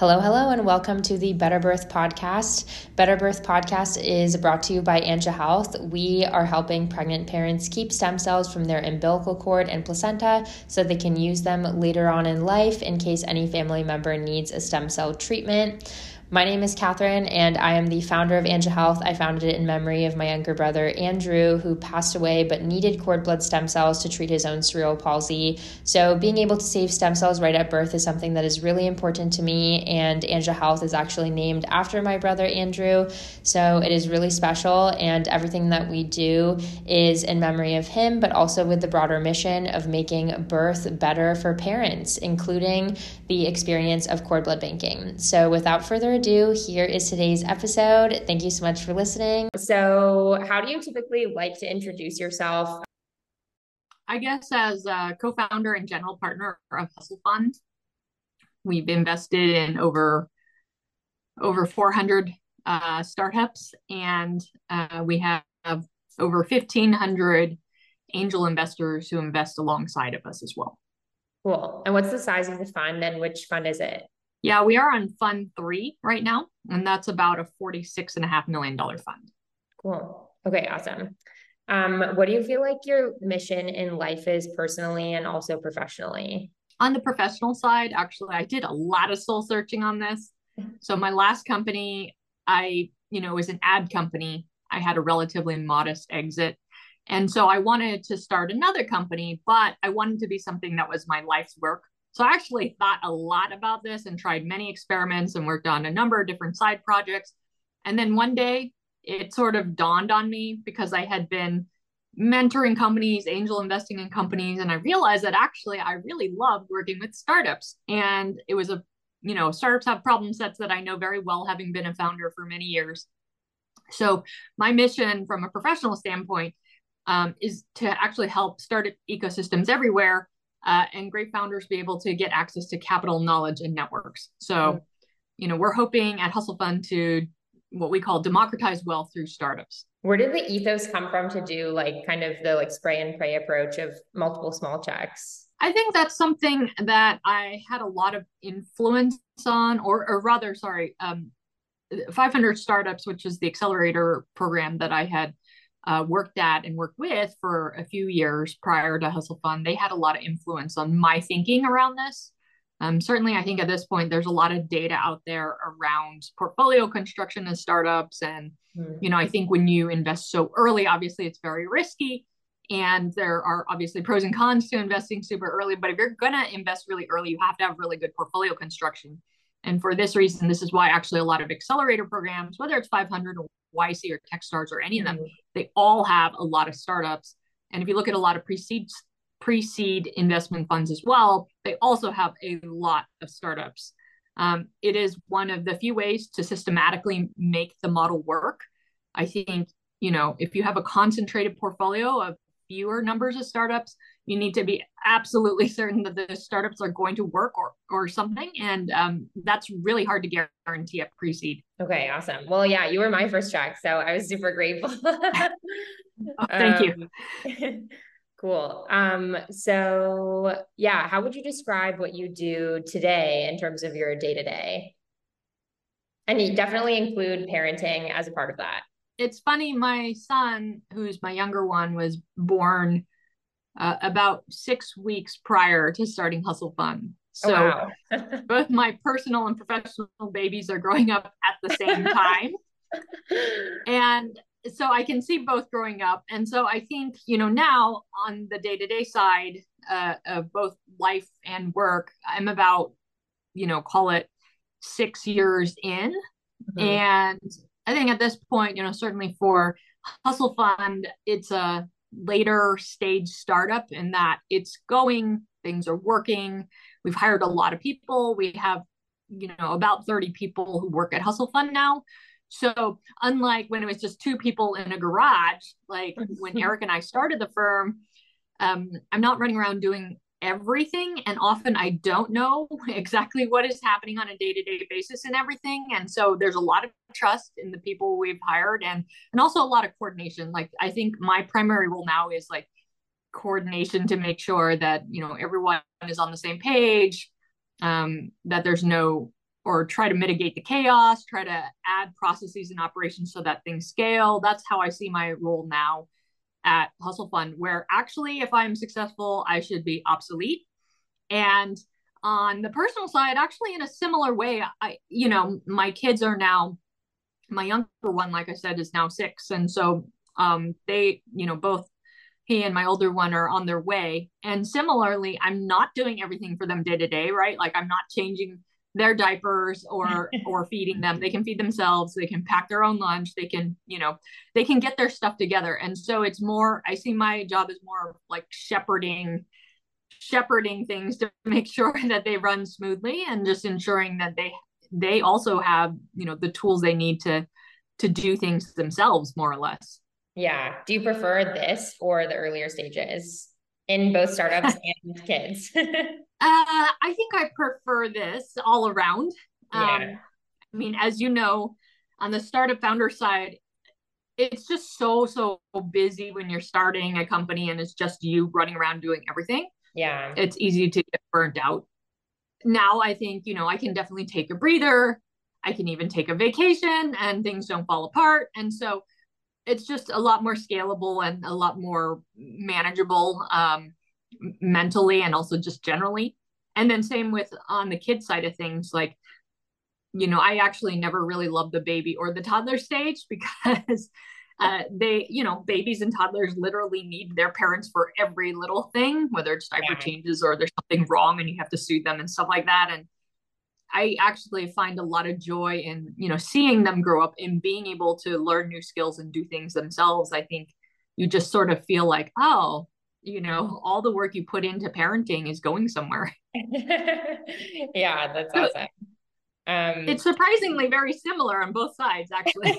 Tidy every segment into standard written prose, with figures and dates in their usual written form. Hello, and welcome to the Better Birth Podcast. Better Birth Podcast is brought to you by Anja Health. We are helping pregnant parents keep stem cells from their umbilical cord and placenta so they can use them later on in life in case any family member needs a stem cell treatment. My name is Catherine, and I am the founder of Anja Health. I founded it in memory of my younger brother, Andrew, who passed away but needed cord blood stem cells to treat his own cerebral palsy. So being able to save stem cells right at birth is something that is really important to me, and Anja Health is actually named after my brother, Andrew. So it is really special, and everything that we do is in memory of him, but also with the broader mission of making birth better for parents, including the experience of cord blood banking. So without further ado, here is today's episode. Thank you so much for listening. So how do you typically like to introduce yourself? I guess as a co-founder and general partner of Hustle Fund, we've invested in over 400 startups, and we have over 1,500 angel investors who invest alongside of us as well. Cool. And what's the size of the fund, and which fund is it? Yeah, we are on fund 3 right now, and that's about a $46.5 million fund. Cool. Okay, awesome. What do you feel like your mission in life is personally and also professionally? On the professional side, actually, I did a lot of soul searching on this. So my last company, I was an ad company. I had a relatively modest exit. And so I wanted to start another company, but I wanted to be something that was my life's work. So I actually thought a lot about this and tried many experiments and worked on a number of different side projects. And then one day it sort of dawned on me, because I had been mentoring companies, angel investing in companies. And I realized that actually I really loved working with startups. And it was startups have problem sets that I know very well, having been a founder for many years. So my mission from a professional standpoint is to actually help startup ecosystems everywhere and great founders be able to get access to capital, knowledge, and networks. So, we're hoping at Hustle Fund to what we call democratize wealth through startups. Where did the ethos come from to do kind of the spray and pray approach of multiple small checks? I think that's something that I had a lot of influence on, or rather, 500 Startups, which is the accelerator program that I had worked at and worked with for a few years prior to Hustle Fund. They had a lot of influence on my thinking around this. Certainly, I think at this point, there's a lot of data out there around portfolio construction and startups. And, I think when you invest so early, obviously it's very risky. And there are obviously pros and cons to investing super early. But if you're going to invest really early, you have to have really good portfolio construction. And for this reason, this is why actually a lot of accelerator programs, whether it's 500 or YC or Techstars or any of them, they all have a lot of startups. And if you look at a lot of pre-seed investment funds as well, they also have a lot of startups. It is one of the few ways to systematically make the model work. I think, if you have a concentrated portfolio of fewer numbers of startups, you need to be absolutely certain that the startups are going to work or something. And that's really hard to guarantee at pre-seed. Okay, awesome. Well, yeah, you were my first check, so I was super grateful. Thank you. Cool. So yeah, how would you describe what you do today in terms of your day-to-day? And you definitely include parenting as a part of that. It's funny, my son, who's my younger one, was born about 6 weeks prior to starting Hustle Fund. So both my personal and professional babies are growing up at the same time. And so I can see both growing up. And so I think, now on the day-to-day side of both life and work, I'm about, call it 6 years in. Mm-hmm. And I think at this point, certainly for Hustle Fund, it's a later stage startup in that it's going, things are working. We've hired a lot of people. We have, about 30 people who work at Hustle Fund now. So unlike when it was just 2 people in a garage, like when Eric and I started the firm, I'm not running around doing everything. And often I don't know exactly what is happening on a day-to-day basis and everything. And so there's a lot of trust in the people we've hired and also a lot of coordination. Like I think my primary role now is like coordination to make sure that, everyone is on the same page, that there's no or try to mitigate the chaos, try to add processes and operations so that things scale. That's how I see my role now at Hustle Fund, where actually, if I'm successful, I should be obsolete. And on the personal side, actually in a similar way, my kids are now, my younger one, like I said, is now 6. And so they, both he and my older one are on their way. And similarly, I'm not doing everything for them day to day, right? Like I'm not changing their diapers or feeding them. They can feed themselves. They can pack their own lunch. They can, they can get their stuff together. And so it's more, I see my job as more like shepherding things to make sure that they run smoothly and just ensuring that they also have, the tools they need to do things themselves, more or less. Yeah. Do you prefer this or the earlier stages in both startups and kids? I think I prefer this all around. I mean, as you know, on the startup founder side, it's just so busy when you're starting a company and it's just you running around doing everything. Yeah. It's easy to get burnt out. Now I think, I can definitely take a breather. I can even take a vacation and things don't fall apart. And so it's just a lot more scalable and a lot more manageable mentally and also just generally. And then same with on the kid side of things, like, I actually never really loved the baby or the toddler stage because babies and toddlers literally need their parents for every little thing, whether it's diaper changes or there's something wrong and you have to soothe them and stuff like that. And I actually find a lot of joy in, seeing them grow up and being able to learn new skills and do things themselves. I think you just sort of feel like, oh, all the work you put into parenting is going somewhere. Yeah, that's awesome. It's surprisingly very similar on both sides, actually.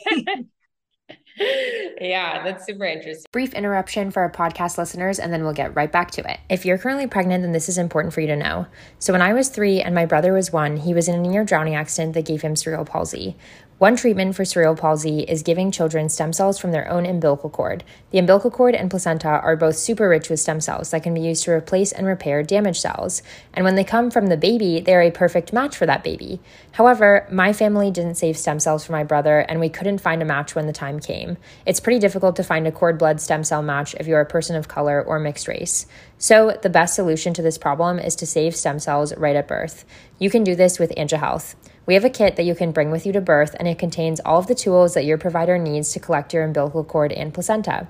Yeah, that's super interesting. Brief interruption for our podcast listeners, and then we'll get right back to it. If you're currently pregnant, then this is important for you to know. So when I was 3 and my brother was 1, he was in a near drowning accident that gave him cerebral palsy. One treatment for cerebral palsy is giving children stem cells from their own umbilical cord. The umbilical cord and placenta are both super rich with stem cells that can be used to replace and repair damaged cells. And when they come from the baby, they are a perfect match for that baby. However, my family didn't save stem cells for my brother, and we couldn't find a match when the time came. It's pretty difficult to find a cord blood stem cell match if you're a person of color or mixed race. So the best solution to this problem is to save stem cells right at birth. You can do this with Anja Health. We have a kit that you can bring with you to birth, and it contains all of the tools that your provider needs to collect your umbilical cord and placenta.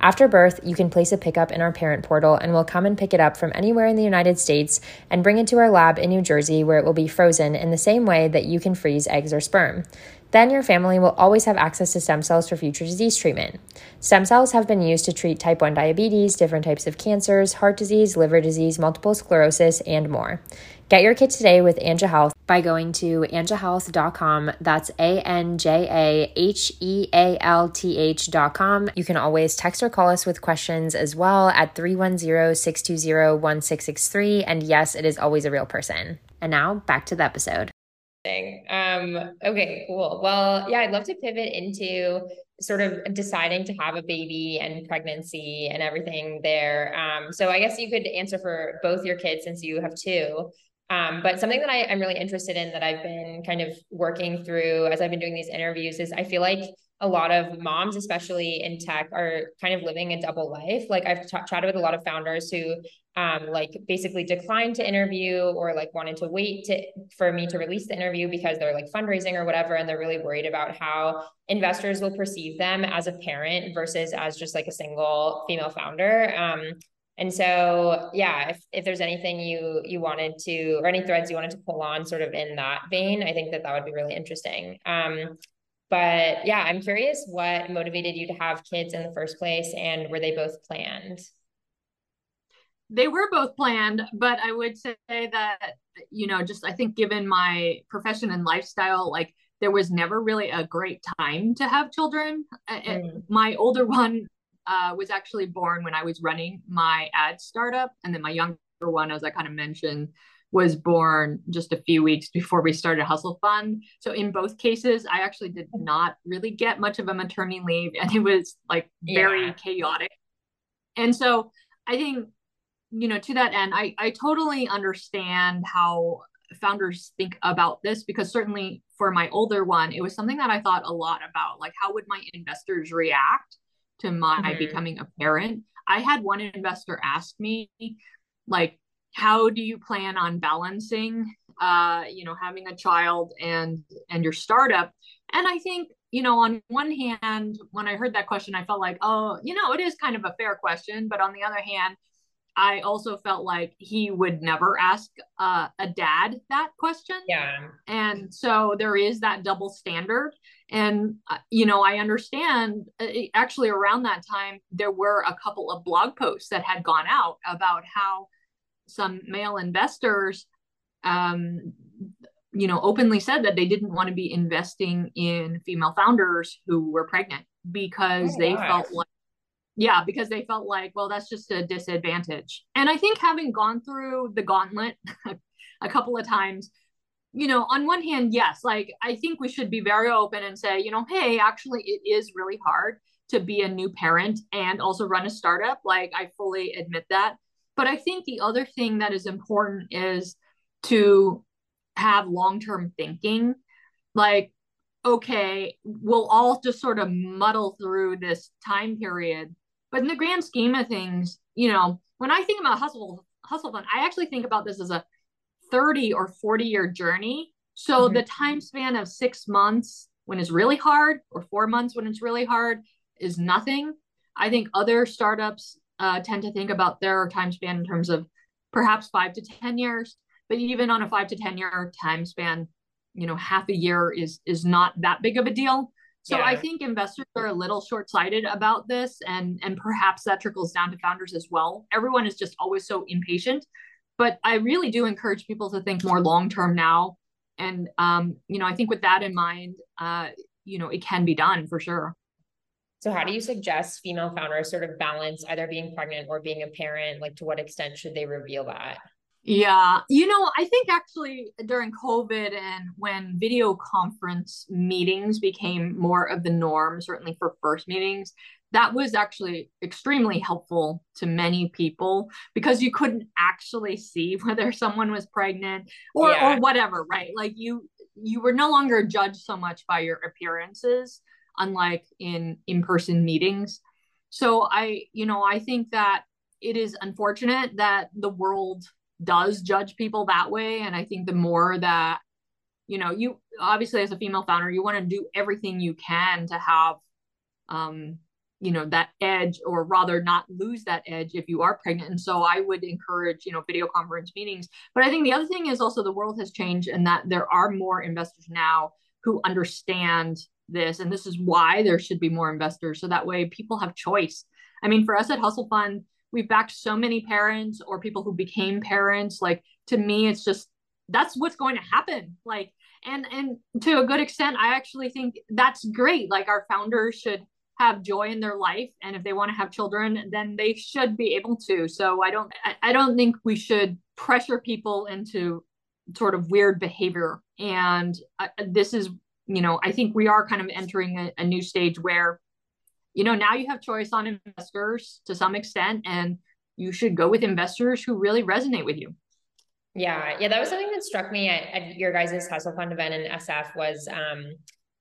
After birth, you can place a pickup in our parent portal, and we'll come and pick it up from anywhere in the United States and bring it to our lab in New Jersey, where it will be frozen in the same way that you can freeze eggs or sperm. Then your family will always have access to stem cells for future disease treatment. Stem cells have been used to treat type 1 diabetes, different types of cancers, heart disease, liver disease, multiple sclerosis, and more. Get your kit today with Anja Health by going to anjahealth.com. That's ANJAHEALTH.com. You can always text or call us with questions as well at 310-620-1663. And yes, it is always a real person. And now back to the episode. Okay, cool. Well, yeah, I'd love to pivot into sort of deciding to have a baby and pregnancy and everything there. So I guess you could answer for both your kids since you have 2. But something that I'm really interested in that I've been kind of working through as I've been doing these interviews is I feel like a lot of moms, especially in tech, are kind of living a double life. Like I've chatted with a lot of founders who like basically declined to interview or like wanted to wait for me to release the interview because they're like fundraising or whatever. And they're really worried about how investors will perceive them as a parent versus as just like a single female founder. And so, yeah, if there's anything you wanted to, or any threads you wanted to pull on sort of in that vein, I think that would be really interesting. But yeah, I'm curious what motivated you to have kids in the first place, and were they both planned? They were both planned, but I would say that, just I think given my profession and lifestyle, like there was never really a great time to have children. And my older one was actually born when I was running my ad startup. And then my younger one, as I kind of mentioned, was born just a few weeks before we started Hustle Fund. So in both cases, I actually did not really get much of a maternity leave, and it was like very chaotic. And so I think, to that end, I totally understand how founders think about this, because certainly for my older one, it was something that I thought a lot about, like, how would my investors react to my becoming a parent? I had one investor ask me, like, how do you plan on balancing, you know, having a child and your startup? And I think, you know, on one hand, when I heard that question, I felt like, oh, you know, it is kind of a fair question. But on the other hand, I also felt like he would never ask a dad that question. Yeah. And so there is that double standard. And, you know, I understand actually around that time, there were a couple of blog posts that had gone out about how some male investors, you know, openly said that they didn't want to be investing in female founders who were pregnant because because they felt like, well, that's just a disadvantage. And I think having gone through the gauntlet a couple of times, you know, on one hand, yes, like, I think we should be very open and say, you know, hey, actually, it is really hard to be a new parent and also run a startup. Like, I fully admit that. But I think the other thing that is important is to have long-term thinking, like, okay, we'll all just sort of muddle through this time period. But in the grand scheme of things, you know, when I think about Hustle Fund, I actually think about this as a 30 or 40 year journey. So the time span of 6 months when it's really hard or 4 months when it's really hard is nothing. I think other startups tend to think about their time span in terms of perhaps 5 to 10 years, but even on a 5 to 10 year time span, you know, half a year is not that big of a deal. So I think investors are a little short-sighted about this, and perhaps that trickles down to founders as well. Everyone is just always so impatient, but I really do encourage people to think more long-term now. And, you know, I think with that in mind, you know, it can be done for sure. So how do you suggest female founders sort of balance either being pregnant or being a parent? Like, to what extent should they reveal that? Yeah, you know, I think actually during COVID and when video conference meetings became more of the norm, certainly for first meetings, that was actually extremely helpful to many people, because you couldn't actually see whether someone was pregnant or whatever, right? Like, you were no longer judged so much by your appearances, unlike in in-person meetings. So I think that it is unfortunate that the world does judge people that way. And I think the more that, you know, you obviously as a female founder, you want to do everything you can to have, you know, that edge, or rather not lose that edge if you are pregnant. And so I would encourage, you know, video conference meetings. But I think the other thing is also the world has changed, and that there are more investors now who understand this. And this is why there should be more investors. So that way people have choice. I mean, for us at Hustle Fund, we've backed so many parents or people who became parents. Like, to me, it's just, that's what's going to happen. Like, and to a good extent, I actually think that's great. Like, our founders should have joy in their life. And if they want to have children, then they should be able to. So I don't think we should pressure people into sort of weird behavior. And this is, you know, I think we are kind of entering a new stage where, you know, now you have choice on investors to some extent, and you should go with investors who really resonate with you. Yeah. Yeah. That was something that struck me at your guys' Hustle Fund event in SF was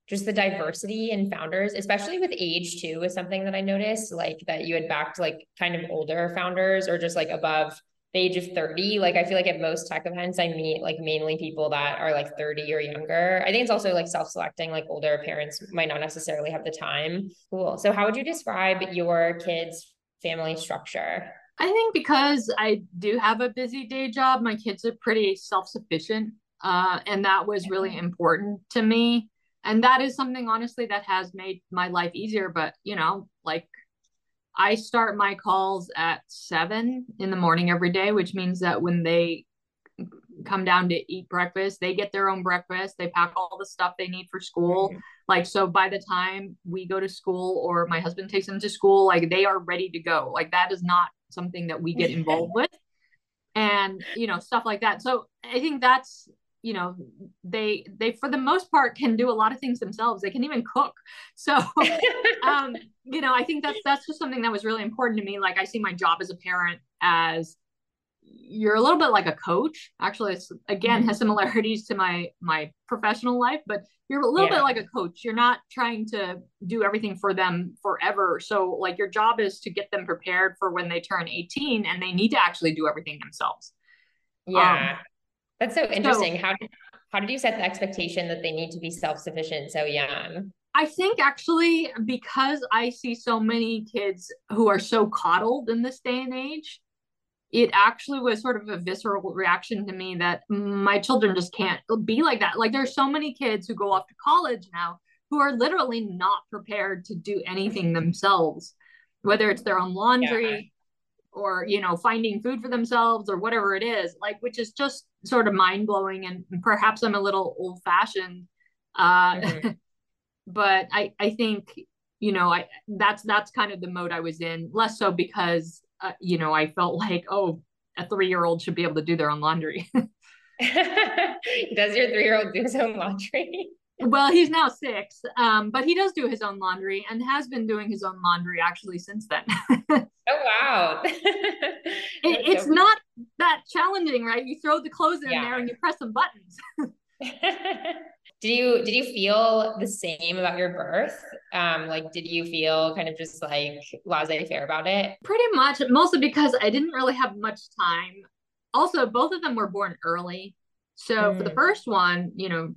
just the diversity in founders, especially with age too, is something that I noticed, like, that you had backed like kind of older founders or just like above the age of 30. Like, I feel like at most tech events, I meet like mainly people that are like 30 or younger. I think it's also like self-selecting, like older parents might not necessarily have the time. Cool. So how would you describe your kids' family structure? I think because I do have a busy day job, my kids are pretty self-sufficient. And that was really important to me. And that is something, honestly, that has made my life easier. But, you know, like, I start my calls at 7 in the morning every day, which means that when they come down to eat breakfast, they get their own breakfast. They pack all the stuff they need for school. Like, so by the time we go to school or my husband takes them to school, like, they are ready to go. Like, that is not something that we get involved with, and, you know, stuff like that. So I think that's, you know, they for the most part can do a lot of things themselves. They can even cook. So, you know, I think that's just something that was really important to me. Like, I see my job as a parent as, you're a little bit like a coach. Actually, it's again has similarities to my professional life, but you're a little bit like a coach. You're not trying to do everything for them forever. So like your job is to get them prepared for when they turn 18 and they need to actually do everything themselves. Yeah. That's so interesting. So, how did you set the expectation that they need to be self-sufficient so young? I think actually, because I see so many kids who are so coddled in this day and age, it actually was sort of a visceral reaction to me that my children just can't be like that. Like there's so many kids who go off to college now who are literally not prepared to do anything themselves, whether it's their own laundry or, you know, finding food for themselves or whatever it is, like, which is just sort of mind blowing. And perhaps I'm a little old fashioned, but I think, you know, that's kind of the mode I was in, less so because, you know, I felt like, oh, a 3-year-old should be able to do their own laundry. Does your 3-year-old do his own laundry? Well, he's now 6, but he does do his own laundry and has been doing his own laundry actually since then. Oh, wow. It's so not that challenging, right? You throw the clothes in there and you press some buttons. Did you feel the same about your birth? Like, did you feel kind of just like laissez-faire about it? Pretty much, mostly because I didn't really have much time. Also, both of them were born early. So for the first one, you know,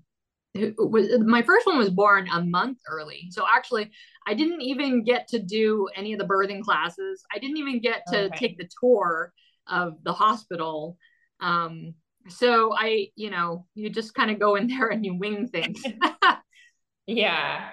my first one was born a month early. So actually, I didn't even get to do any of the birthing classes. I didn't even get to take the tour of the hospital. So I, you know, you just kind of go in there and you wing things. Yeah.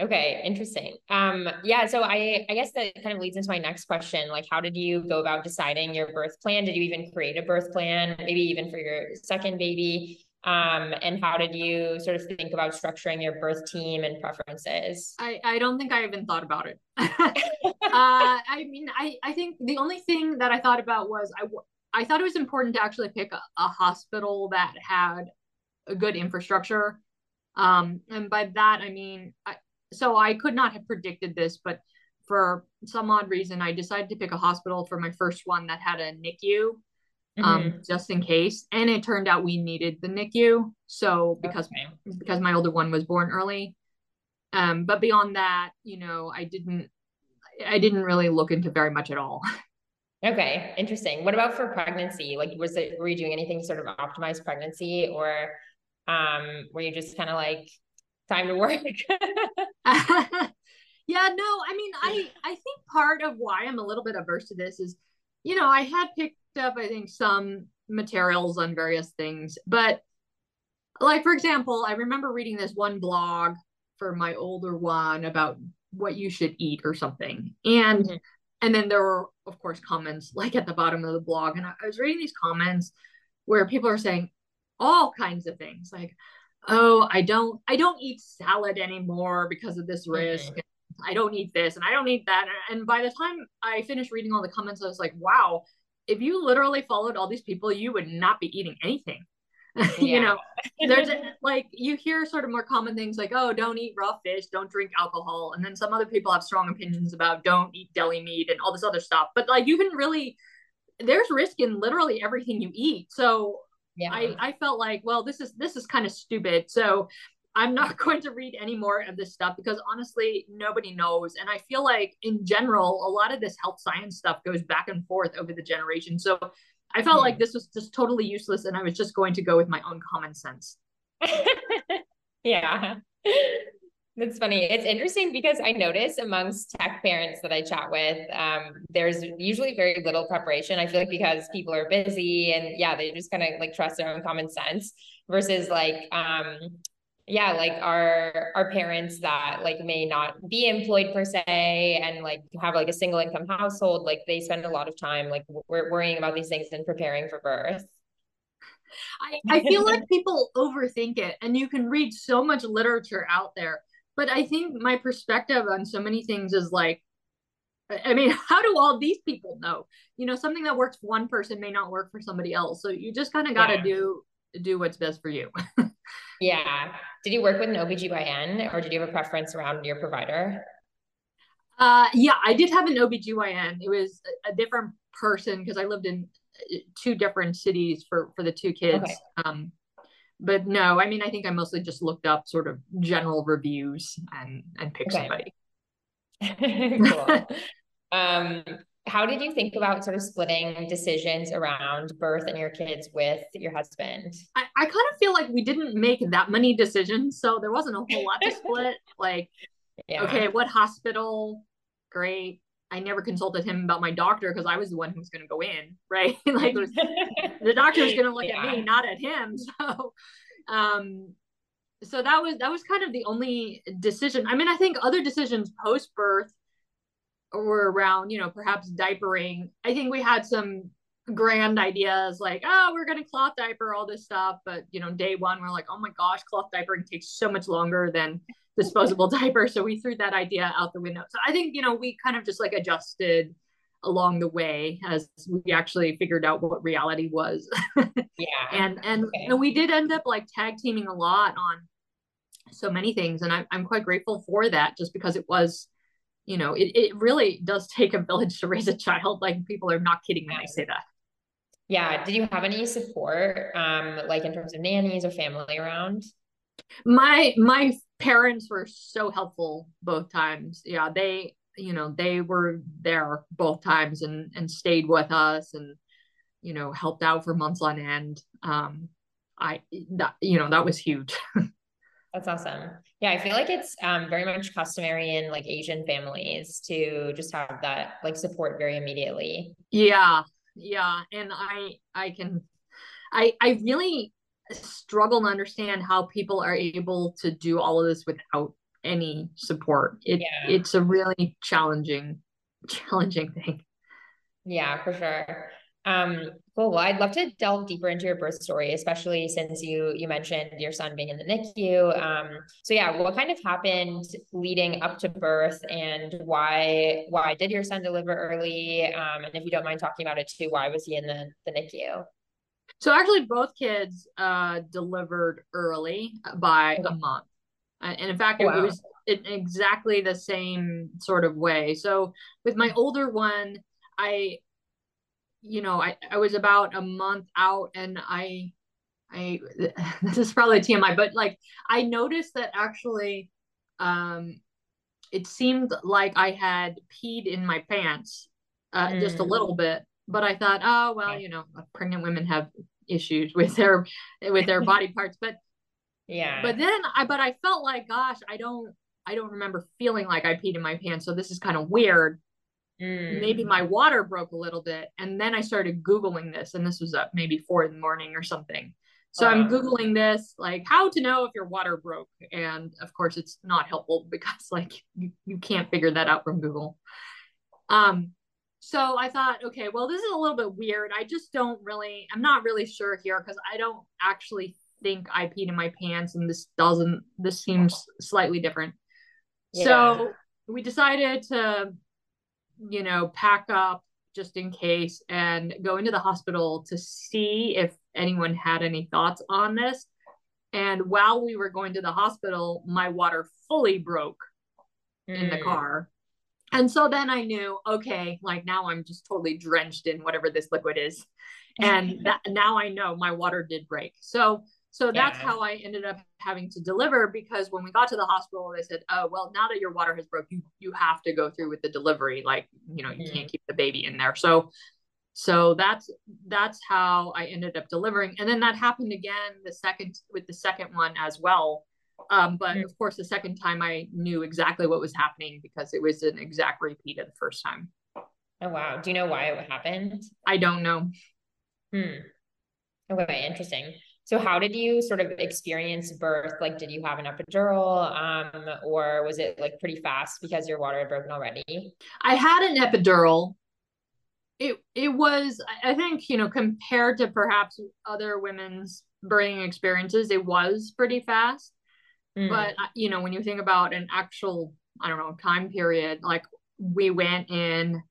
Okay. Interesting. Yeah. So I guess that kind of leads into my next question. Like, how did you go about deciding your birth plan? Did you even create a birth plan, maybe even for your second baby? And how did you sort of think about structuring your birth team and preferences? I don't think I even thought about it. I mean, I think the only thing that I thought about was I thought it was important to actually pick a hospital that had a good infrastructure. And by that, I mean, so I could not have predicted this, but for some odd reason, I decided to pick a hospital for my first one that had a NICU, just in case. And it turned out we needed the NICU. So because my older one was born early. But beyond that, you know, I didn't really look into very much at all. Okay. Interesting. What about for pregnancy? Like, were you doing anything to sort of optimize pregnancy, or were you just kind of like, time to work? Yeah, no, I mean, I think part of why I'm a little bit averse to this is, you know, I had picked up, I think, some materials on various things, but like, for example, I remember reading this one blog for my older one about what you should eat or something. And then there were, of course, comments like at the bottom of the blog. And I was reading these comments where people are saying all kinds of things like, oh, I don't eat salad anymore because of this risk. I don't eat this and I don't eat that. And by the time I finished reading all the comments, I was like, wow, if you literally followed all these people, you would not be eating anything. You know, there's like, you hear sort of more common things like, oh, don't eat raw fish, don't drink alcohol. And then some other people have strong opinions about don't eat deli meat and all this other stuff. But like, you can really, there's risk in literally everything you eat. So I felt like, well, this is kind of stupid. So I'm not going to read any more of this stuff because honestly, nobody knows. And I feel like in general, a lot of this health science stuff goes back and forth over the generation. So I felt like this was just totally useless and I was just going to go with my own common sense. Yeah. That's funny. It's interesting because I notice amongst tech parents that I chat with, there's usually very little preparation. I feel like because people are busy and they just kind of like trust their own common sense versus like, like our parents that like may not be employed per se and like have like a single income household, like they spend a lot of time like worrying about these things and preparing for birth. I feel like people overthink it, and you can read so much literature out there, but I think my perspective on so many things is like, I mean, how do all these people know? You know, something that works for one person may not work for somebody else. So you just kind of got to do what's best for you. Yeah. Did you work with an OBGYN or did you have a preference around your provider? Yeah, I did have an OBGYN. It was a different person because I lived in two different cities for the two kids. Okay. But no, I mean, I think I mostly just looked up sort of general reviews and picked somebody. Cool. How did you think about sort of splitting decisions around birth and your kids with your husband? I kind of feel like we didn't make that many decisions, so there wasn't a whole lot to split. Like, yeah. Okay, what hospital? Great. I never consulted him about my doctor because I was the one who was going to go in, right? Like the doctor was going to look at me, not at him. So, so that was kind of the only decision. I mean, I think other decisions post-birth were around, you know, perhaps diapering. I think we had some grand ideas like, oh, we're going to cloth diaper, all this stuff. But, you know, day one, we're like, oh my gosh, cloth diapering takes so much longer than disposable diaper. So we threw that idea out the window. So I think, you know, we kind of just like adjusted along the way as we actually figured out what reality was. Yeah. And we did end up like tag teaming a lot on so many things. And I'm quite grateful for that, just because it was, you know, it really does take a village to raise a child. Like, people are not kidding when I say that. Yeah. Did you have any support, like in terms of nannies or family around? My parents were so helpful both times. Yeah. They, you know, they were there both times and stayed with us and, you know, helped out for months on end. That was huge. That's awesome. Yeah. I feel like it's very much customary in like Asian families to just have that like support very immediately. Yeah. Yeah. And I really struggle to understand how people are able to do all of this without any support. It's a really challenging thing. Yeah, for sure. Cool. Well, I'd love to delve deeper into your birth story, especially since you mentioned your son being in the NICU. So yeah, what kind of happened leading up to birth, and why did your son deliver early? And if you don't mind talking about it too, why was he in the NICU? So actually both kids, delivered early by a month. And in fact, it was in exactly the same sort of way. So with my older one, I was about a month out, and I this is probably TMI, but like I noticed that actually it seemed like I had peed in my pants just a little bit, but I thought, oh, well, you know, pregnant women have issues with their body parts, but yeah. But then I felt like, gosh, I don't remember feeling like I peed in my pants, so this is kind of weird. Maybe my water broke a little bit. And then I started Googling this, and this was up maybe 4 a.m. or something. So I'm Googling this, like how to know if your water broke. And of course it's not helpful because like you can't figure that out from Google. So I thought, okay, well, this is a little bit weird. I'm not really sure here, because I don't actually think I peed in my pants, and this seems slightly different. Yeah. So we decided to, you know, pack up just in case and go into the hospital to see if anyone had any thoughts on this. And while we were going to the hospital, my water fully broke in the car. And so then I knew, okay, like now I'm just totally drenched in whatever this liquid is. And now I know my water did break. So that's how I ended up having to deliver, because when we got to the hospital, they said, oh, well, now that your water has broke, you have to go through with the delivery. Like, you know, you can't keep the baby in there. So that's how I ended up delivering. And then that happened again with the second one as well. But of course, the second time I knew exactly what was happening, because it was an exact repeat of the first time. Oh, wow. Do you know why it happened? I don't know. Okay, interesting. So how did you sort of experience birth? Like, did you have an epidural, or was it like pretty fast because your water had broken already? I had an epidural. It was, I think, you know, compared to perhaps other women's birthing experiences, it was pretty fast. But, you know, when you think about an actual, I don't know, time period, like we went in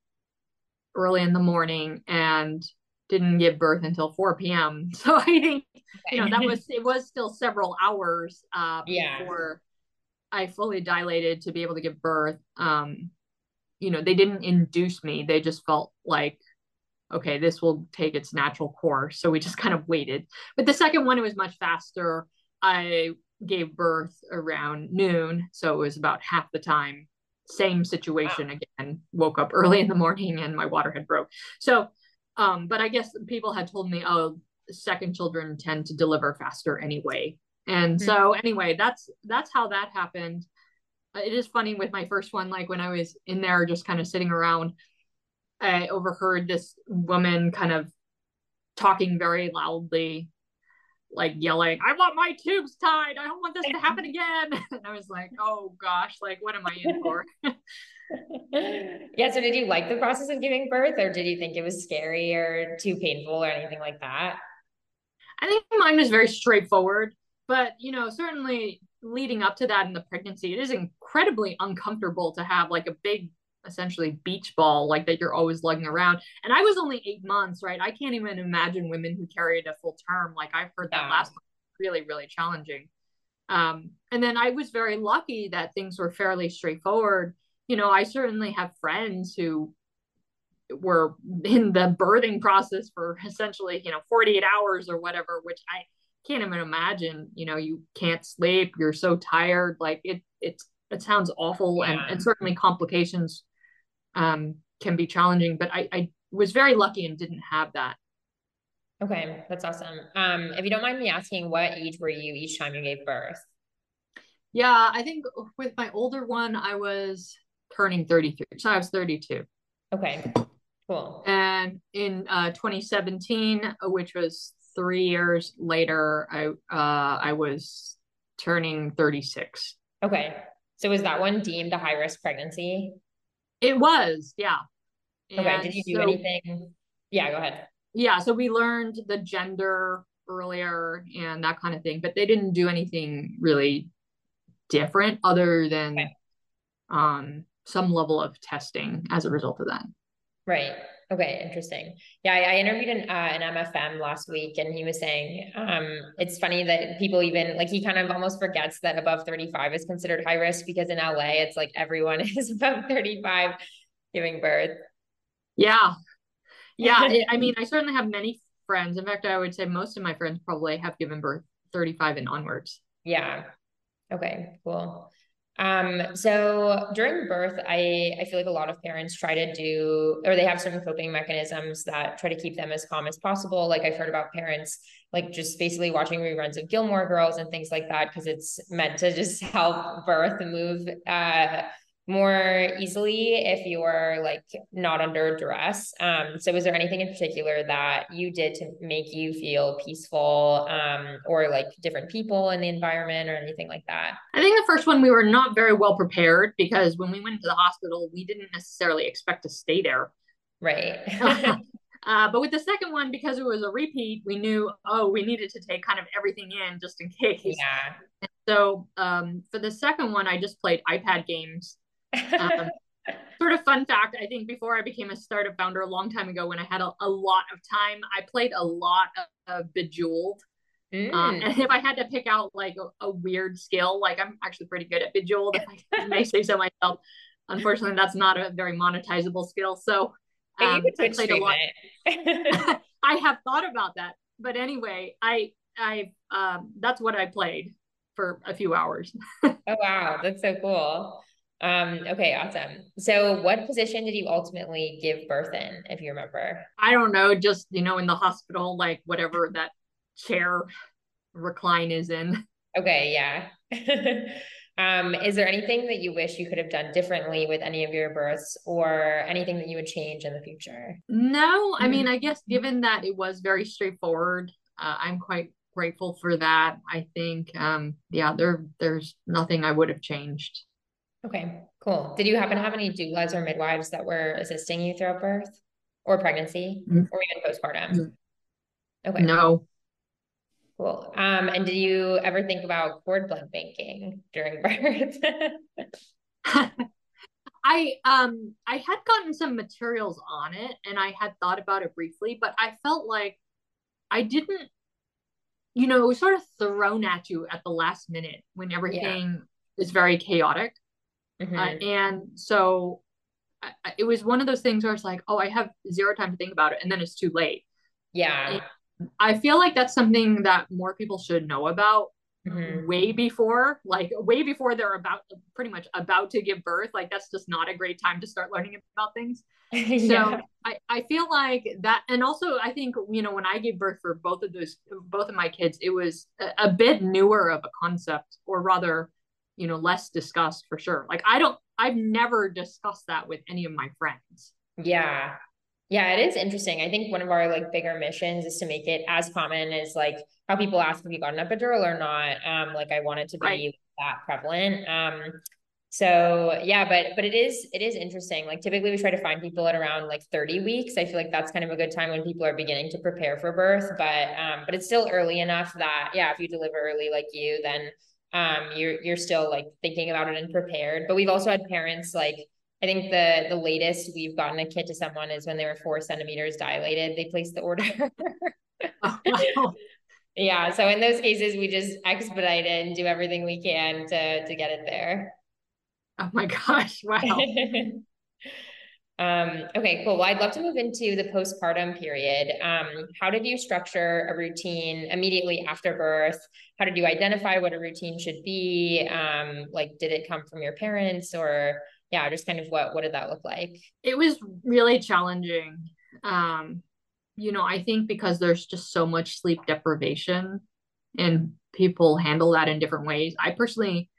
early in the morning and didn't give birth until 4 p.m. So I think, you know, it was still several hours before I fully dilated to be able to give birth. You know, they didn't induce me. They just felt like, okay, this will take its natural course. So we just kind of waited. But the second one, it was much faster. I gave birth around noon. So it was about half the time. Same situation again, woke up early in the morning and my water had broke. So, but I guess people had told me, oh, second children tend to deliver faster anyway. And so anyway, that's how that happened. It is funny with my first one, like when I was in there, just kind of sitting around, I overheard this woman kind of talking very loudly, like yelling, I want my tubes tied. I don't want this to happen again. And I was like, oh gosh, like, what am I in for? Yeah. So did you like the process of giving birth, or did you think it was scary or too painful or anything like that? I think mine was very straightforward, but you know, certainly leading up to that in the pregnancy, it is incredibly uncomfortable to have like a big, essentially beach ball, like that you're always lugging around. And I was only 8 months, right? I can't even imagine women who carried a full term. Like I've heard that last one, really, really challenging. And then I was very lucky that things were fairly straightforward. You know, I certainly have friends who were in the birthing process for essentially, you know, 48 hours or whatever, which I can't even imagine. You know, you can't sleep, you're so tired. Like it sounds awful, and certainly complications can be challenging, but I was very lucky and didn't have that. Okay. That's awesome. If you don't mind me asking, what age were you each time you gave birth? Yeah, I think with my older one, I was turning 33. So I was 32. Okay, cool. And in 2017, which was 3 years later, I was turning 36. Okay. So was that one deemed a high risk pregnancy? It was. Yeah. Okay. And did you do anything? Yeah, go ahead. Yeah. So we learned the gender earlier and that kind of thing, but they didn't do anything really different other than, some level of testing as a result of that. Right. Okay. Interesting. Yeah. I interviewed an MFM last week, and he was saying, it's funny that people even like, he kind of almost forgets that above 35 is considered high risk, because in LA, it's like everyone is above 35 giving birth. Yeah. Yeah. I mean, I certainly have many friends. In fact, I would say most of my friends probably have given birth 35 and onwards. Yeah. Okay, cool. So during birth, I feel like a lot of parents try to do, or they have some coping mechanisms that try to keep them as calm as possible. Like I've heard about parents, like just basically watching reruns of Gilmore Girls and things like that, because it's meant to just help birth move, more easily if you're like not under duress. So was there anything in particular that you did to make you feel peaceful, or like different people in the environment or anything like that? I think the first one, we were not very well prepared, because when we went into the hospital, we didn't necessarily expect to stay there. Right. But with the second one, because it was a repeat, we knew, oh, we needed to take kind of everything in just in case. Yeah. And so, for the second one, I just played iPad games. Sort of fun fact, I think before I became a startup founder a long time ago, when I had a lot of time, I played a lot of Bejeweled. And if I had to pick out like a weird skill, like I'm actually pretty good at Bejeweled, if I may say so myself. Unfortunately, that's not a very monetizable skill. So I played a lot. I have thought about that, but anyway, I that's what I played for a few hours. Oh wow, that's so cool. Okay. Awesome. So what position did you ultimately give birth in, if you remember? I don't know, just, you know, in the hospital, like whatever that chair recline is in. Okay. Yeah. Is there anything that you wish you could have done differently with any of your births, or anything that you would change in the future? No, I mean, I guess given that it was very straightforward, I'm quite grateful for that. I think, yeah, there's nothing I would have changed. Okay, cool. Did you happen to have any doulas or midwives that were assisting you throughout birth or pregnancy or even postpartum? Okay. No. Cool. And did you ever think about cord blood banking during birth? I had gotten some materials on it, and I had thought about it briefly, but I felt like I didn't, you know, it was sort of thrown at you at the last minute when everything is very chaotic. And so it was one of those things where it's like, oh, I have zero time to think about it. And then it's too late. Yeah. And I feel like that's something that more people should know about way before they're pretty much about to give birth. Like, that's just not a great time to start learning about things. Yeah. So I feel like that. And also I think, you know, when I gave birth for both of my kids, it was a bit newer of a concept, or rather, you know, less discussed for sure. Like, I've never discussed that with any of my friends. Yeah. Yeah. It is interesting. I think one of our like bigger missions is to make it as common as like how people ask if you got an epidural or not. Like, I want it to be that prevalent. So yeah, but it is interesting. Like, typically we try to find people at around like 30 weeks. I feel like that's kind of a good time when people are beginning to prepare for birth, but it's still early enough that, yeah, if you deliver early, like you, then you're still like thinking about it and prepared. But we've also had parents, like, I think the latest we've gotten a kit to someone is when they were 4 centimeters dilated, they placed the order. Oh, wow. Yeah. So in those cases, we just expedite it and do everything we can to get it there. Oh my gosh. Wow. Okay, cool. Well, I'd love to move into the postpartum period. How did you structure a routine immediately after birth? How did you identify what a routine should be? Like, did it come from your parents, or yeah, just kind of what did that look like? It was really challenging. You know, I think because there's just so much sleep deprivation and people handle that in different ways. I personally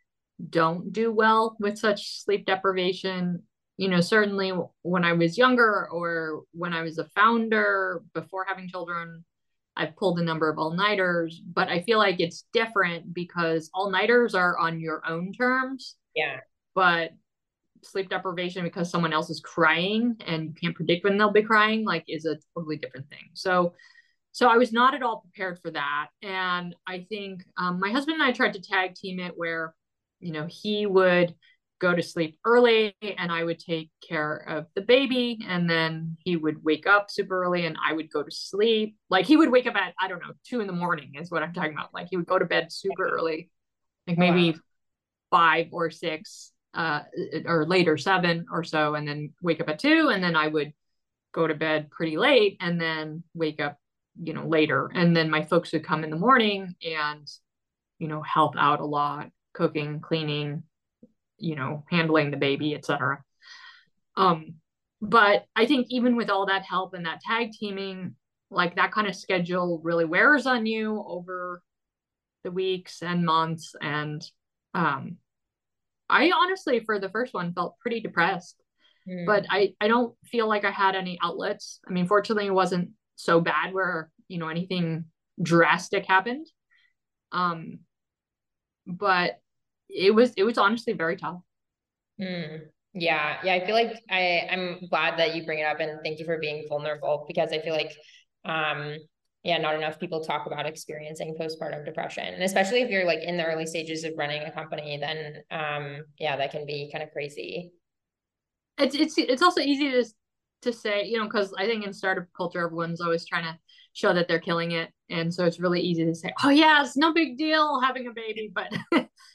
don't do well with such sleep deprivation. You know, certainly when I was younger, or when I was a founder before having children, I've pulled a number of all-nighters, but I feel like it's different because all-nighters are on your own terms. Yeah. But sleep deprivation, because someone else is crying and you can't predict when they'll be crying, like, is a totally different thing. So I was not at all prepared for that. And I think my husband and I tried to tag team it where, you know, he would go to sleep early and I would take care of the baby, and then he would wake up super early and I would go to sleep. Like, he would wake up at, I don't know, 2 a.m. is what I'm talking about. Like, he would go to bed super early, like maybe 5 or 6 or later 7 or so, and then wake up at 2, and then I would go to bed pretty late and then wake up, you know, later. And then my folks would come in the morning and, you know, help out a lot, cooking, cleaning, you know, handling the baby, etc. But I think even with all that help and that tag teaming, like, that kind of schedule really wears on you over the weeks and months. And I honestly, for the first one, felt pretty depressed, but I don't feel like I had any outlets. I mean, fortunately, it wasn't so bad where, you know, anything drastic happened. But it was honestly very tough. Yeah. Yeah. I feel like I'm glad that you bring it up, and thank you for being vulnerable, because I feel like, yeah, not enough people talk about experiencing postpartum depression. And especially if you're like in the early stages of running a company, then, yeah, that can be kind of crazy. It's also easy to say, you know, cause I think in startup culture, everyone's always trying to show that they're killing it. And so it's really easy to say, oh yeah, it's no big deal having a baby, but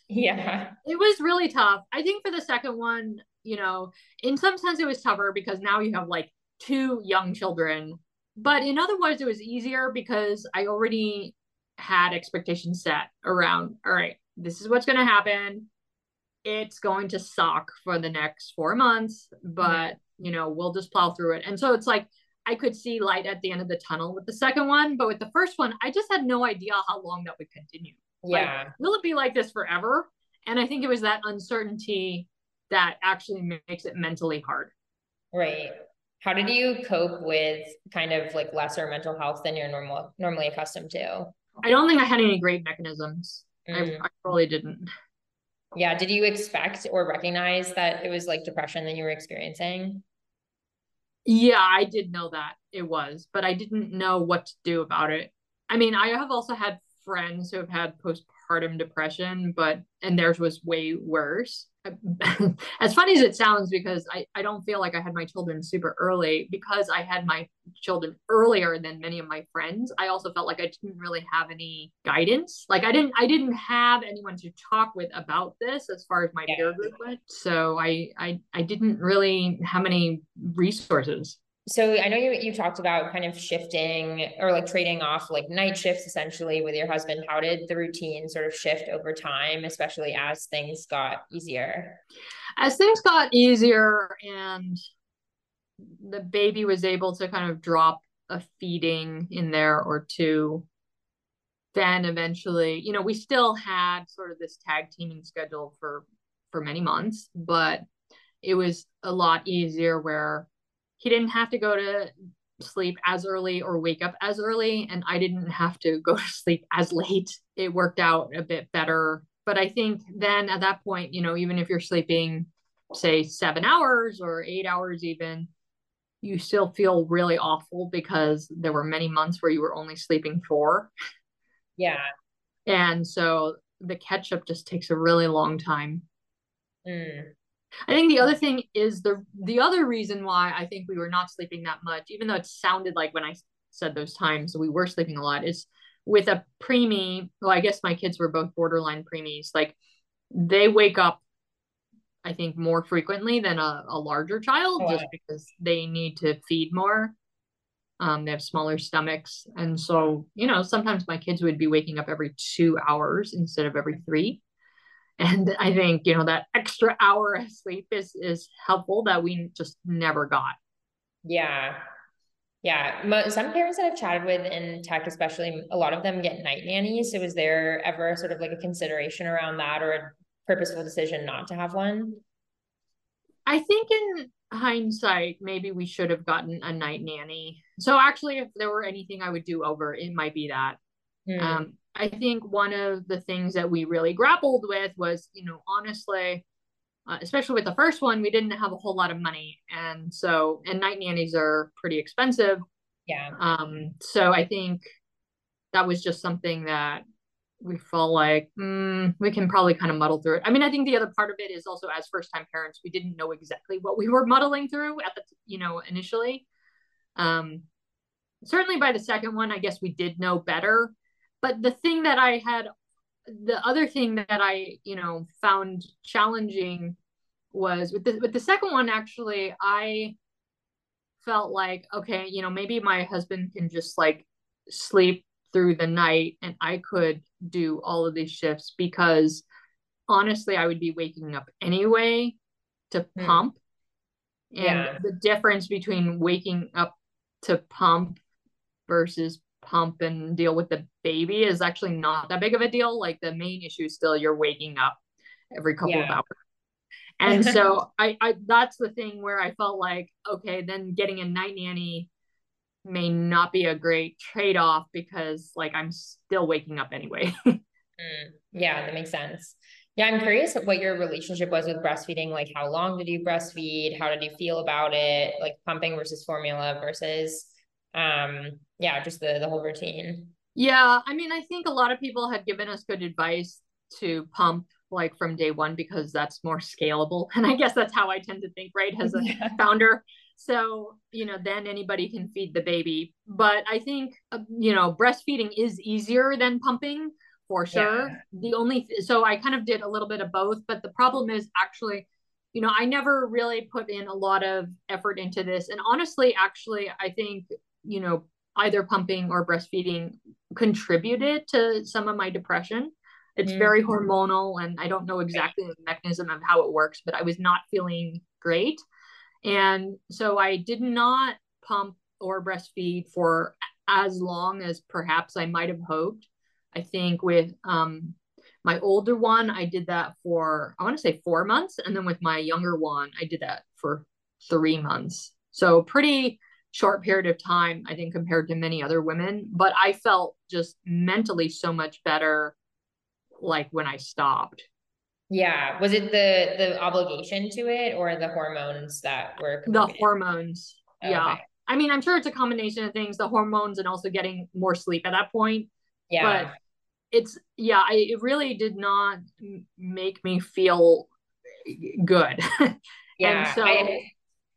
yeah, it was really tough. I think for the second one, you know, in some sense it was tougher because now you have like 2 young children, but in other words, it was easier because I already had expectations set around, all right, this is what's going to happen. It's going to suck for the next 4 months, but you know, we'll just plow through it. And so it's like, I could see light at the end of the tunnel with the second one, but with the first one, I just had no idea how long that would continue. Yeah. Like, will it be like this forever? And I think it was that uncertainty that actually makes it mentally hard. Right. How did you cope with kind of like lesser mental health than you're normally accustomed to? I don't think I had any great mechanisms. I really didn't. Yeah. Did you expect or recognize that it was like depression that you were experiencing? Yeah, I did know that it was, but I didn't know what to do about it. I mean, I have also had friends who have had postpartum postpartum depression, and theirs was way worse. As funny as it sounds, because I don't feel like I had my children super early, because I had my children earlier than many of my friends. I also felt like I didn't really have any guidance. Like I didn't have anyone to talk with about this as far as my peer group went. So I didn't really have any resources. So I know you talked about kind of shifting or like trading off like night shifts essentially with your husband. How did the routine sort of shift over time, especially as things got easier? As things got easier and the baby was able to kind of drop a feeding in there or two, then eventually, you know, we still had sort of this tag teaming schedule for many months, but it was a lot easier where he didn't have to go to sleep as early or wake up as early, and I didn't have to go to sleep as late. It worked out a bit better. But I think then at that point, you know, even if you're sleeping, say 7 hours or 8 hours even, you still feel really awful because there were many months where you were only sleeping 4. Yeah. And so the catch up just takes a really long time. Mm. I think the other thing is the other reason why I think we were not sleeping that much, even though it sounded like when I said those times we were sleeping a lot, is with a preemie. Well, I guess my kids were both borderline preemies. Like they wake up, I think, more frequently than a larger child, just because they need to feed more. They have smaller stomachs. And so, you know, sometimes my kids would be waking up every 2 hours instead of every 3. And I think, you know, that extra hour of sleep is helpful that we just never got. Yeah. Yeah. Some parents that I've chatted with in tech, especially, a lot of them get night nannies. So is there ever sort of like a consideration around that or a purposeful decision not to have one? I think in hindsight, maybe we should have gotten a night nanny. So actually, if there were anything I would do over, it might be that. Mm. I think one of the things that we really grappled with was, you know, honestly, especially with the first one, we didn't have a whole lot of money. And so, and night nannies are pretty expensive. Yeah. So I think that was just something that we felt like we can probably kind of muddle through it. I mean, I think the other part of it is also as first time parents, we didn't know exactly what we were muddling through at the, you know, initially. Certainly by the second one, I guess we did know better. But the other thing that I, you know, found challenging was with the second one, actually, I felt like, okay, you know, maybe my husband can just like sleep through the night and I could do all of these shifts, because honestly, I would be waking up anyway to pump. Yeah. And the difference between waking up to pump versus pump and deal with the baby is actually not that big of a deal. Like the main issue is still you're waking up every couple of hours. And so I that's the thing where I felt like, okay, then getting a night nanny may not be a great trade-off, because like I'm still waking up anyway. Yeah, that makes sense. Yeah. I'm curious what your relationship was with breastfeeding. Like how long did you breastfeed? How did you feel about it? Like pumping versus formula versus just the whole routine. Yeah. I mean, I think a lot of people had given us good advice to pump like from day one, because that's more scalable. And I guess that's how I tend to think, right? As a founder. So, you know, then anybody can feed the baby. But I think, you know, breastfeeding is easier than pumping for sure. Yeah. So I kind of did a little bit of both, but the problem is actually, you know, I never really put in a lot of effort into this. And honestly, actually, I think, you know, either pumping or breastfeeding contributed to some of my depression. It's very hormonal, and I don't know exactly the mechanism of how it works, but I was not feeling great. And so I did not pump or breastfeed for as long as perhaps I might have hoped. I think with my older one, I did that for, I want to say 4 months. And then with my younger one, I did that for 3 months. So pretty short period of time, I think, compared to many other women, but I felt just mentally so much better, like when I stopped. Yeah. Was it the obligation to it or the hormones that were contributed? The hormones. Oh, yeah. Okay. I mean, I'm sure it's a combination of things, the hormones and also getting more sleep at that point. Yeah. But it's, yeah, it really did not make me feel good. Yeah. And so,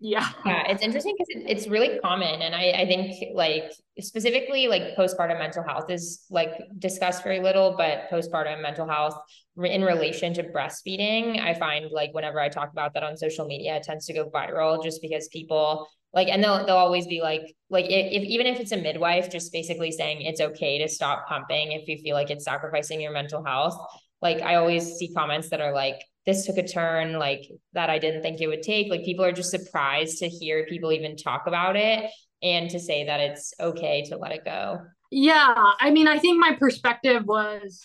yeah, it's interesting because it's really common. And I think like specifically like postpartum mental health is like discussed very little, but postpartum mental health in relation to breastfeeding, I find like whenever I talk about that on social media, it tends to go viral just because people like, and they'll always be like if even if it's a midwife, just basically saying it's okay to stop pumping if you feel like it's sacrificing your mental health. Like I always see comments that are like, this took a turn like that I didn't think it would take. Like people are just surprised to hear people even talk about it and to say that it's okay to let it go. Yeah. I mean, I think my perspective was,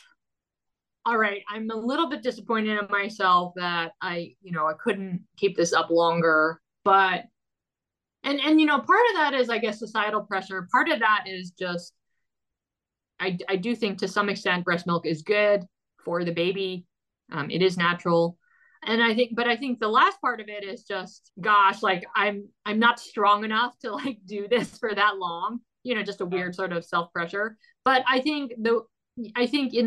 all right, I'm a little bit disappointed in myself that I couldn't keep this up longer, but, and, you know, part of that is, I guess, societal pressure. Part of that is just, I do think to some extent breast milk is good for the baby. It is natural. And I think the last part of it is just, gosh, like I'm not strong enough to like do this for that long, just a weird sort of self-pressure. But I think in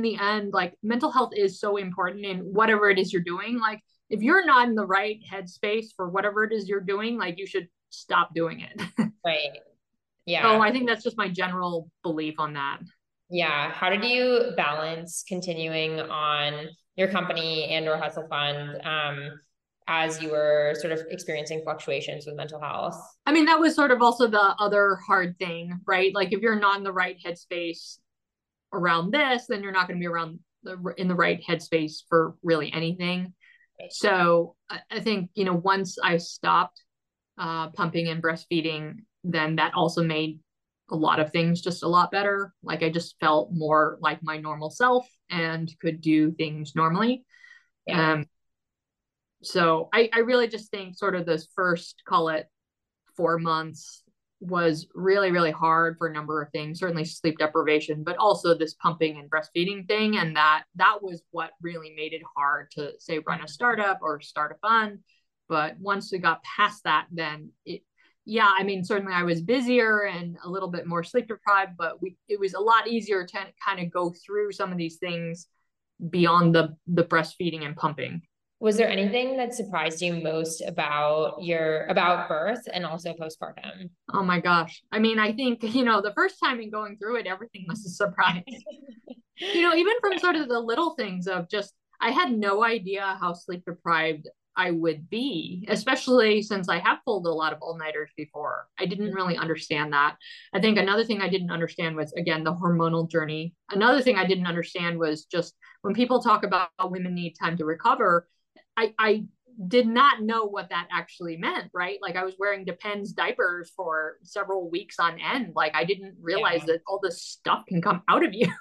the end, like mental health is so important in whatever it is you're doing. Like if you're not in the right headspace for whatever it is you're doing, like you should stop doing it. Right. Yeah. So I think that's just my general belief on that. Yeah. How did you balance continuing on your company and/or Hustle Fund as you were sort of experiencing fluctuations with mental health? I mean, that was sort of also the other hard thing, right? Like if you're not in the right headspace around this, then you're not going to be in the right headspace for really anything. So I think, once I stopped pumping and breastfeeding, then that also made a lot of things just a lot better. Like I just felt more like my normal self and could do things normally. Yeah. So I really just think sort of those first, call it 4 months, was really, really hard for a number of things, certainly sleep deprivation, but also this pumping and breastfeeding thing. And that was what really made it hard to say run a startup or start a fund. But once we got past that, then yeah, I mean, certainly I was busier and a little bit more sleep deprived, but it was a lot easier to kind of go through some of these things beyond the breastfeeding and pumping. Was there anything that surprised you most about birth and also postpartum? Oh my gosh. I mean, I think, the first time in going through it, everything was a surprise, even from sort of the little things of just, I had no idea how sleep deprived I would be, especially since I have pulled a lot of all-nighters before. I didn't really understand that. I think another thing I didn't understand was, again, the hormonal journey. Another thing I didn't understand was just when people talk about how women need time to recover, I did not know what that actually meant, right? Like I was wearing Depends diapers for several weeks on end. Like I didn't realize that all this stuff can come out of you.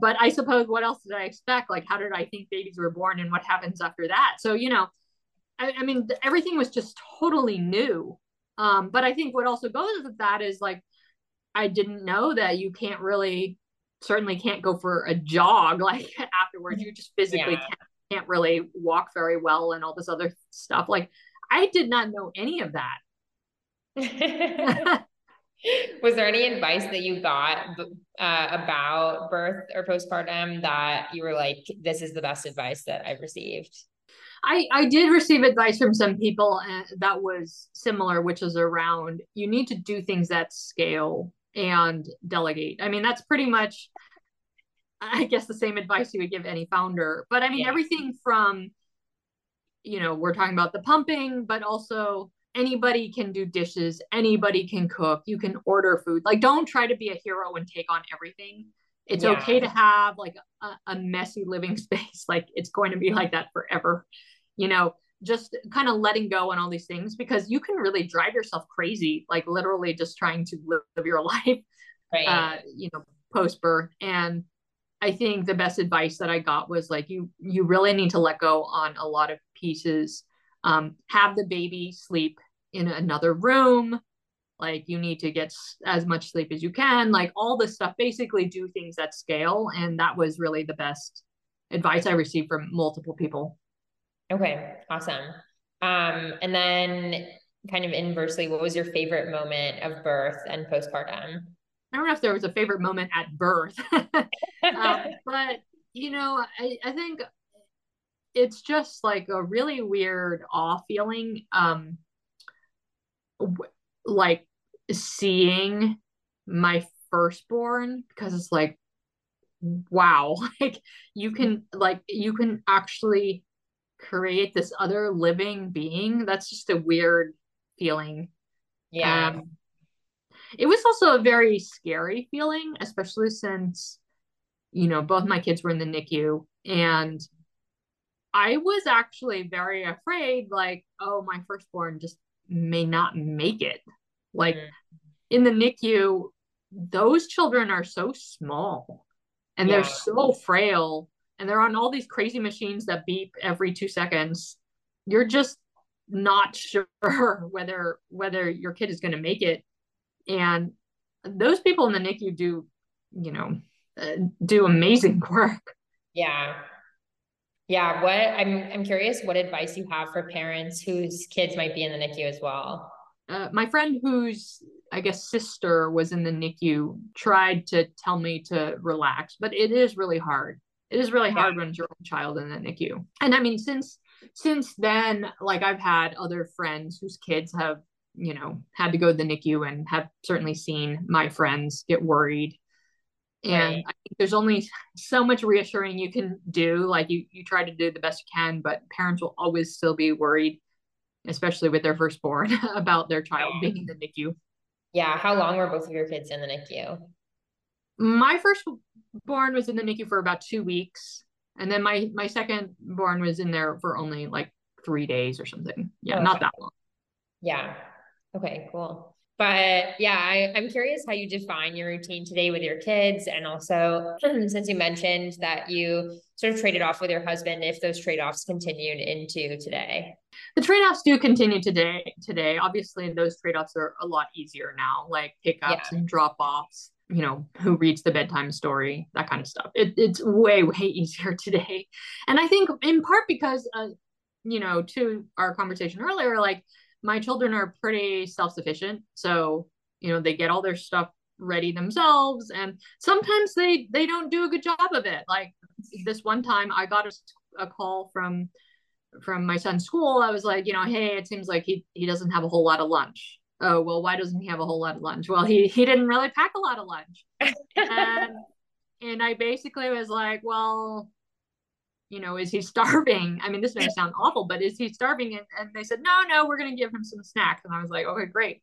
But I suppose, what else did I expect? Like, how did I think babies were born and what happens after that? So, I mean, everything was just totally new. But I think what also goes with that is like, I didn't know that you certainly can't go for a jog. Like afterwards, you just physically can't really walk very well and all this other stuff. Like I did not know any of that. Was there any advice that you got about birth or postpartum that you were like, this is the best advice that I've received? I did receive advice from some people that was similar, which is around, you need to do things at scale and delegate. I mean, that's pretty much, I guess, the same advice you would give any founder, but I mean, everything from, we're talking about the pumping, but also anybody can do dishes. Anybody can cook. You can order food. Like, don't try to be a hero and take on everything. It's okay to have like a messy living space. Like it's going to be like that forever, just kind of letting go on all these things, because you can really drive yourself crazy, like literally just trying to live your life, right. Post-birth. And I think the best advice that I got was like, you really need to let go on a lot of pieces, have the baby sleep in another room. Like you need to get as much sleep as you can, like all this stuff, basically do things at scale. And that was really the best advice I received from multiple people. Okay. Awesome. And then kind of inversely, what was your favorite moment of birth and postpartum? I don't know if there was a favorite moment at birth, but you know, I think it's just like a really weird awe feeling, like seeing my firstborn, because it's like, wow, like you can actually create this other living being. That's just a weird feeling. Yeah. It was also a very scary feeling, especially since, you know, both my kids were in the NICU, and I was actually very afraid, like, oh, my firstborn just may not make it. Like in the NICU, those children are so small and they're so frail, and they're on all these crazy machines that beep every 2 seconds. You're just not sure whether your kid is going to make it. And those people in the NICU do, you know, do amazing work. Yeah. Yeah. What I'm curious, what advice you have for parents whose kids might be in the NICU as well? My friend whose, I guess, sister was in the NICU tried to tell me to relax, but it is really hard. It is really hard when it's your own child in the NICU. And I mean, since then, like, I've had other friends whose kids have, you know, had to go to the NICU, and have certainly seen my friends get worried. And I think there's only so much reassuring you can do. Like you try to do the best you can, but parents will always still be worried, especially with their firstborn, about their child being in the NICU. Yeah. How long were both of your kids in the NICU? My firstborn was in the NICU for about 2 weeks. And then my secondborn was in there for only like 3 days or something. Yeah. Not that long. Yeah. Okay, cool. But yeah, I'm curious how you define your routine today with your kids. And also, since you mentioned that you sort of traded off with your husband, if those trade-offs continued into today. The trade-offs do continue today. Obviously, those trade-offs are a lot easier now, like pickups and drop-offs, you know, who reads the bedtime story, that kind of stuff. It's way, way easier today. And I think in part because, you know, to our conversation earlier, like, my children are pretty self-sufficient. So, you know, they get all their stuff ready themselves, and sometimes they don't do a good job of it. Like this one time I got a call from my son's school. I was like, you know, hey, it seems like he doesn't have a whole lot of lunch. Oh, well, why doesn't he have a whole lot of lunch? Well, he didn't really pack a lot of lunch. and I basically was like, well, you know, is he starving? I mean, this may sound awful, but is he starving? And they said, no, we're going to give him some snacks. And I was like, okay, great.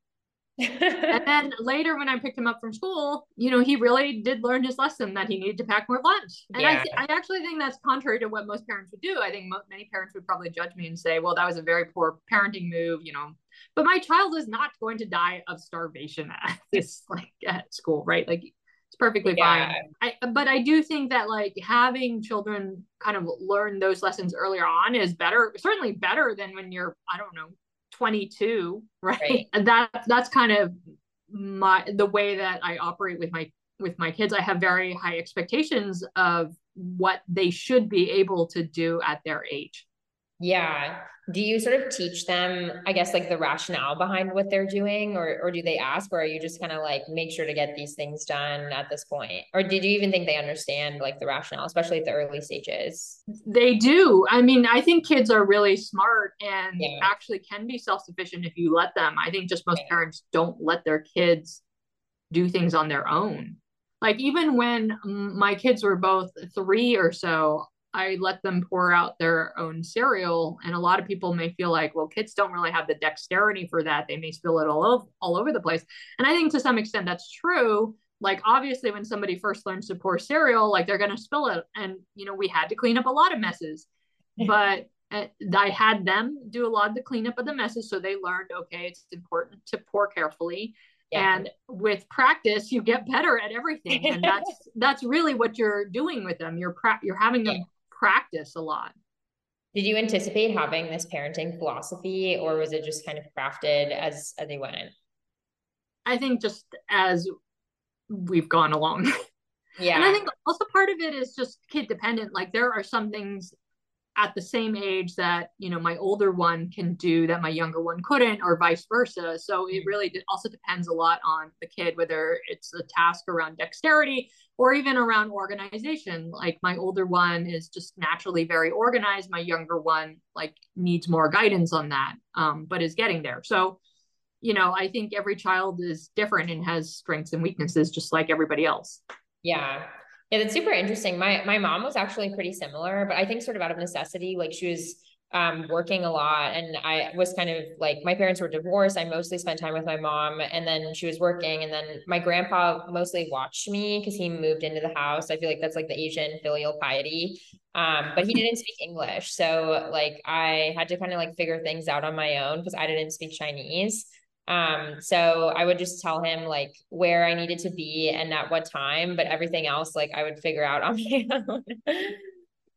And then later when I picked him up from school, you know, he really did learn his lesson that he needed to pack more lunch. And I actually think that's contrary to what most parents would do. I think many parents would probably judge me and say, well, that was a very poor parenting move, you know, but my child is not going to die of starvation at school, right? Like, it's perfectly fine. But I do think that, like, having children kind of learn those lessons earlier on is better, certainly better than when you're, I don't know, 22, right? That's kind of the way that I operate with my kids. I have very high expectations of what they should be able to do at their age. Yeah. Do you sort of teach them, I guess, like the rationale behind what they're doing, or do they ask, or are you just kind of like, make sure to get these things done at this point? Or did you even think they understand like the rationale, especially at the early stages? They do. I mean, I think kids are really smart and actually can be self-sufficient if you let them. I think just most parents don't let their kids do things on their own. Like even when my kids were both 3 or so, I let them pour out their own cereal. And a lot of people may feel like, well, kids don't really have the dexterity for that. They may spill it all over the place. And I think to some extent that's true. Like, obviously when somebody first learns to pour cereal, like they're going to spill it. And, you know, we had to clean up a lot of messes, but I had them do a lot of the cleanup of the messes. So they learned, okay, it's important to pour carefully. Yeah. And with practice, you get better at everything. And that's really what you're doing with them. You're having them practice a lot. Did you anticipate having this parenting philosophy, or was it just kind of crafted as they went? I think just as we've gone along. Yeah. And I think also part of it is just kid dependent. Like there are some things at the same age that, you know, my older one can do that my younger one couldn't, or vice versa. So it really also depends a lot on the kid, whether it's a task around dexterity or even around organization. Like my older one is just naturally very organized. My younger one like needs more guidance on that, but is getting there. So, you know, I think every child is different and has strengths and weaknesses just like everybody else. Yeah. Yeah, that's super interesting. My mom was actually pretty similar, but I think sort of out of necessity, like she was working a lot, and I was kind of like, my parents were divorced. I mostly spent time with my mom, and then she was working, and then my grandpa mostly watched me because he moved into the house. I feel like that's like the Asian filial piety, but he didn't speak English. So like I had to kind of like figure things out on my own because I didn't speak Chinese. So I would just tell him like where I needed to be and at what time, but everything else, like I would figure out on my own.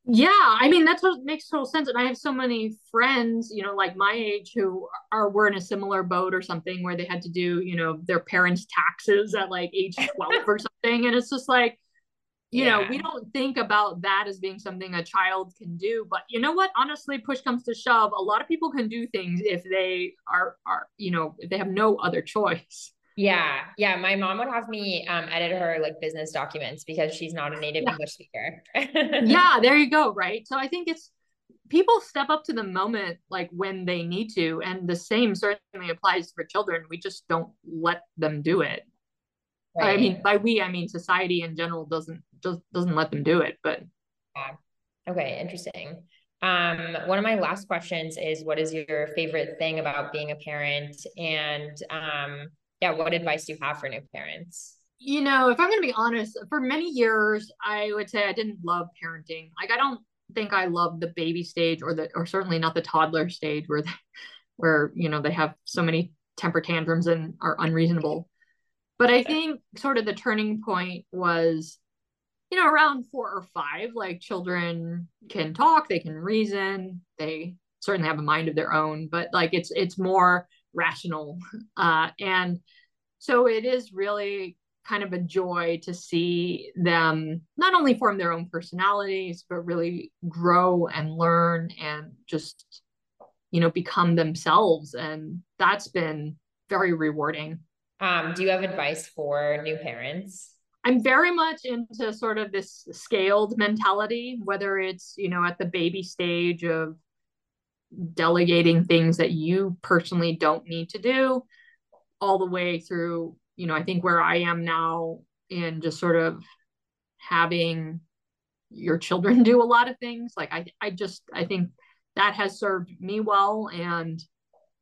Yeah. I mean, that's what makes total sense. And I have so many friends, you know, like my age who were in a similar boat or something where they had to do, you know, their parents' taxes at like age 12 or something. And it's just like, you know, we don't think about that as being something a child can do, but you know what, honestly, push comes to shove, a lot of people can do things if they are, you know, if they have no other choice. Yeah. Yeah. My mom would have me edit her like business documents because she's not a native English speaker. Yeah. There you go. Right. So I think it's, people step up to the moment, like when they need to, and the same certainly applies for children. We just don't let them do it. Right. I mean, by we, I mean, society in general doesn't let them do it, but. Yeah. Okay. Interesting. One of my last questions is, what is your favorite thing about being a parent? And, what advice do you have for new parents? You know, if I'm going to be honest, for many years, I would say I didn't love parenting. Like, I don't think I loved the baby stage or certainly not the toddler stage where, you know, they have so many temper tantrums and are unreasonable. But I think sort of the turning point was, you know, around 4 or 5, like children can talk, they can reason, they certainly have a mind of their own, but like it's more rational. And so it is really kind of a joy to see them not only form their own personalities, but really grow and learn and just, you know, become themselves. And that's been very rewarding. Do you have advice for new parents? I'm very much into sort of this scaled mentality, whether it's, you know, at the baby stage of delegating things that you personally don't need to do, all the way through, you know, I think where I am now in just sort of having your children do a lot of things. Like I think that has served me well. And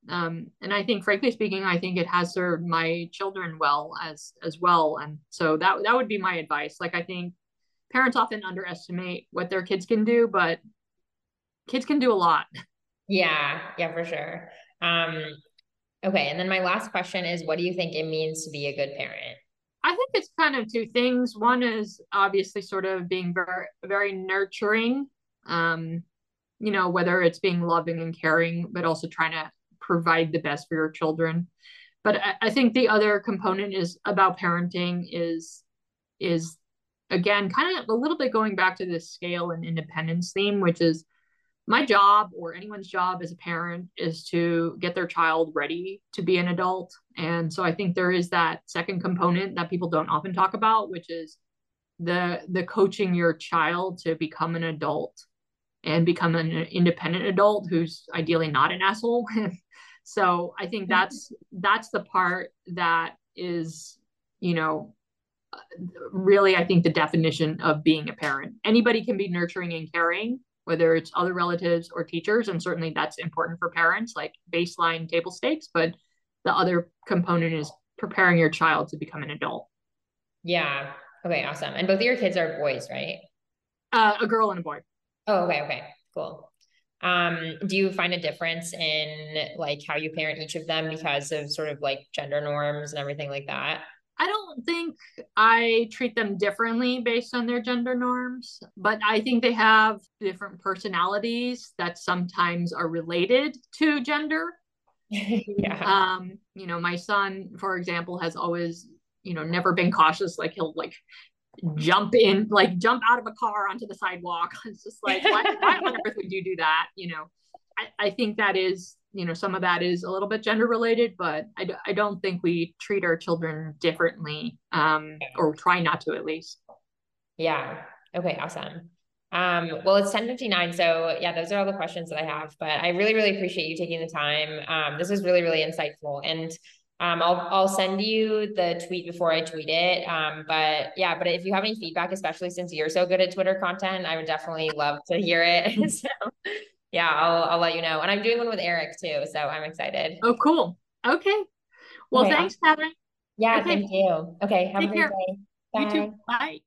I think, frankly speaking, I think it has served my children well as well. And so that would be my advice. Like, I think parents often underestimate what their kids can do, but kids can do a lot. Yeah. Yeah, for sure. Okay. And then my last question is, what do you think it means to be a good parent? I think it's kind of two things. One is obviously sort of being very, very nurturing, you know, whether it's being loving and caring, but also trying to provide the best for your children. But I think the other component is about parenting is again, kind of a little bit going back to this scale and independence theme, which is my job or anyone's job as a parent is to get their child ready to be an adult. And so I think there is that second component that people don't often talk about, which is the coaching your child to become an adult and become an independent adult who's ideally not an asshole. So I think that's the part that is, you know, really, I think the definition of being a parent. Anybody can be nurturing and caring, whether it's other relatives or teachers. And certainly that's important for parents, like baseline table stakes, but the other component is preparing your child to become an adult. Yeah. Okay. Awesome. And both of your kids are boys, right? A girl and a boy. Oh, okay. Okay, cool. Do you find a difference in like how you parent each of them because of sort of like gender norms and everything like that? I don't think I treat them differently based on their gender norms, but I think they have different personalities that sometimes are related to gender. Yeah. You know, my son, for example, has always, you know, never been cautious. Like he'll like jump in, like jump out of a car onto the sidewalk. It's just like, why on earth would you do that? You know, I think that is, you know, some of that is a little bit gender related, but I don't think we treat our children differently, or try not to, at least. Yeah. Okay. Awesome. Well, it's 10:59. So yeah, those are all the questions that I have, but I really, really appreciate you taking the time. This was really, really insightful, and I'll send you the tweet before I tweet it. But yeah, but if you have any feedback, especially since you're so good at Twitter content, I would definitely love to hear it. So yeah, I'll let you know. And I'm doing one with Eric too, so I'm excited. Oh, cool. Okay. Well, okay. Thanks, Heather. Yeah, okay. Thank you. Okay. Have a great day. Bye. You too. Bye.